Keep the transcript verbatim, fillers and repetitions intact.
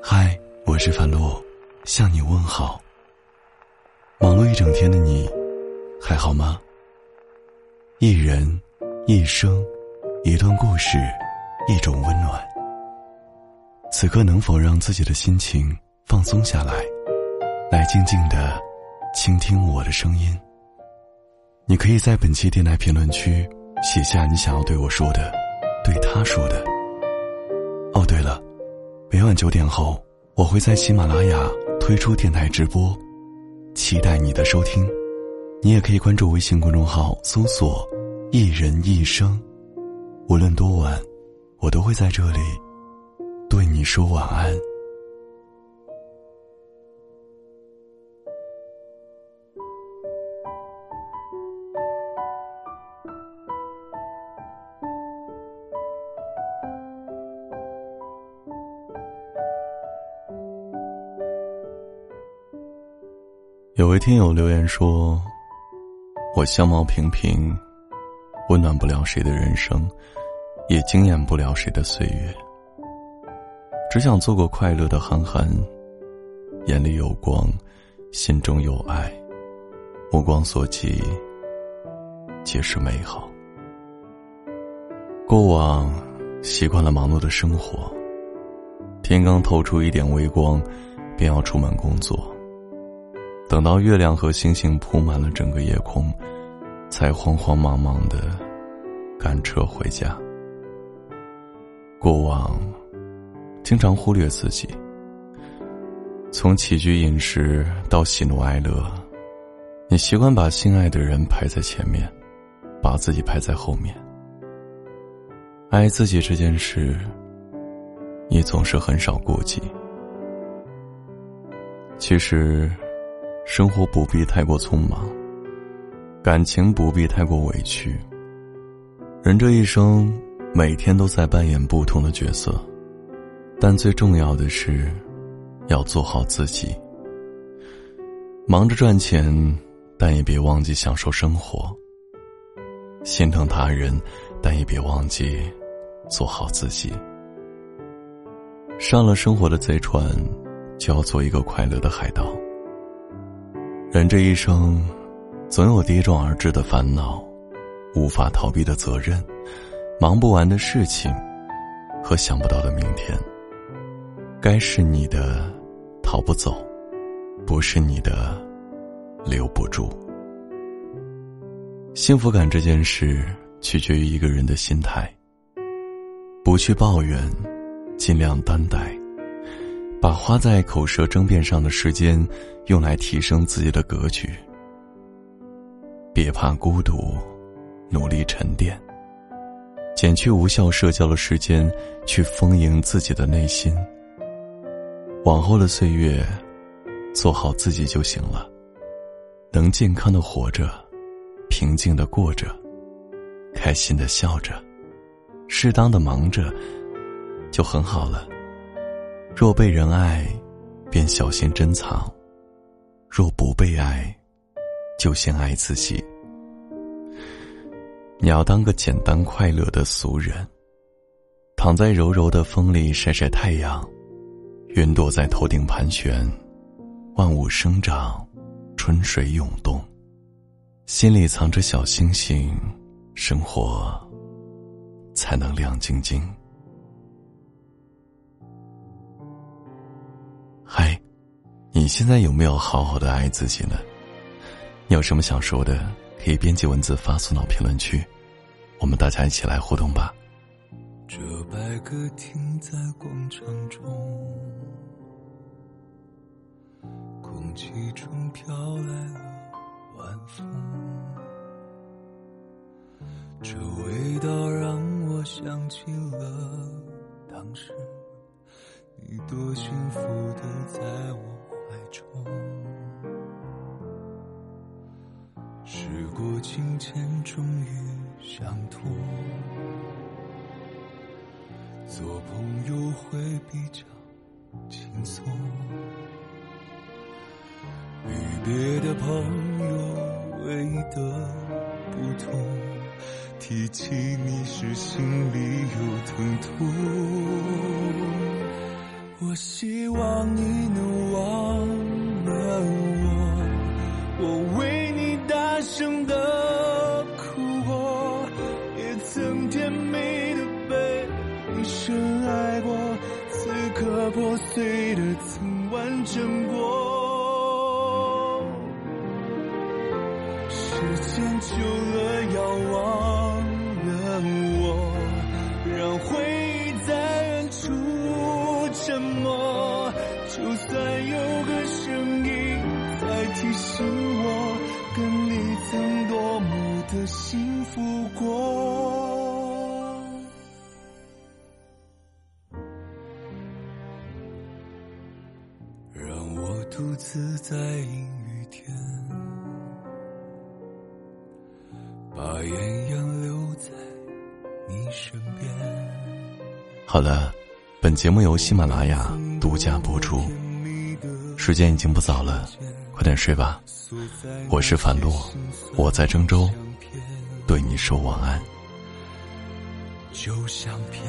嗨，我是樊洛，向你问好。忙碌一整天的你还好吗？一人一生，一段故事，一种温暖。此刻能否让自己的心情放松下来，来静静地倾听我的声音？你可以在本期电台评论区写下你想要对我说的，对他说的。哦对了，每晚九点后我会在喜马拉雅推出电台直播，期待你的收听。你也可以关注微信公众号，搜索一人一生，无论多晚我都会在这里对你说晚安。有位听友留言说，我相貌平平，温暖不了谁的人生，也惊艳不了谁的岁月，只想做个快乐的憨憨，眼里有光，心中有爱，目光所及皆是美好。过往习惯了忙碌的生活，天刚透出一点微光便要出门工作，等到月亮和星星铺满了整个夜空，才慌慌忙忙地赶车回家。过往经常忽略自己，从起居饮食到喜怒哀乐，你习惯把心爱的人排在前面，把自己排在后面。爱自己这件事，你总是很少顾及。其实生活不必太过匆忙，感情不必太过委屈，人这一生每天都在扮演不同的角色，但最重要的是要做好自己。忙着赚钱，但也别忘记享受生活，心疼他人，但也别忘记做好自己。上了生活的贼船，就要做一个快乐的海盗。人这一生总有跌撞而至的烦恼，无法逃避的责任，忙不完的事情和想不到的明天。该是你的逃不走，不是你的留不住。幸福感这件事取决于一个人的心态，不去抱怨，尽量担待，把花在口舌争辩上的时间用来提升自己的格局。别怕孤独，努力沉淀，减去无效社交的时间，去丰盈自己的内心。往后的岁月，做好自己就行了，能健康的活着，平静的过着，开心的笑着，适当的忙着，就很好了。若被人爱，便小心珍藏；若不被爱，就先爱自己。你要当个简单快乐的俗人，躺在柔柔的风里晒晒太阳，云朵在头顶盘旋，万物生长，春水涌动，心里藏着小星星，生活才能亮晶晶。嗨，你现在有没有好好的爱自己呢？你有什么想说的，可以编辑文字发送到评论区，我们大家一起来互动吧。这白鸽停在广场中，空气中飘来了晚风，这味道让我想起了当时你多幸福地在我怀中，时过境迁终于相通，做朋友会比较轻松，与别的朋友唯一的不同，提起你时心里有疼痛，我希望你能忘了我，我为你大声的哭过，也曾甜蜜的被你深爱过，此刻破碎的曾完整过。时间久了要忘了我，让回忆在远处沉默，就算有个声音在提醒我，跟你曾多么的幸福过。让我独自在阴雨天，把艳阳留在你身边。好了，本节目由喜马拉雅独家播出，时间已经不早了，快点睡吧。我是樊洛，我在郑州对你说晚安。就像片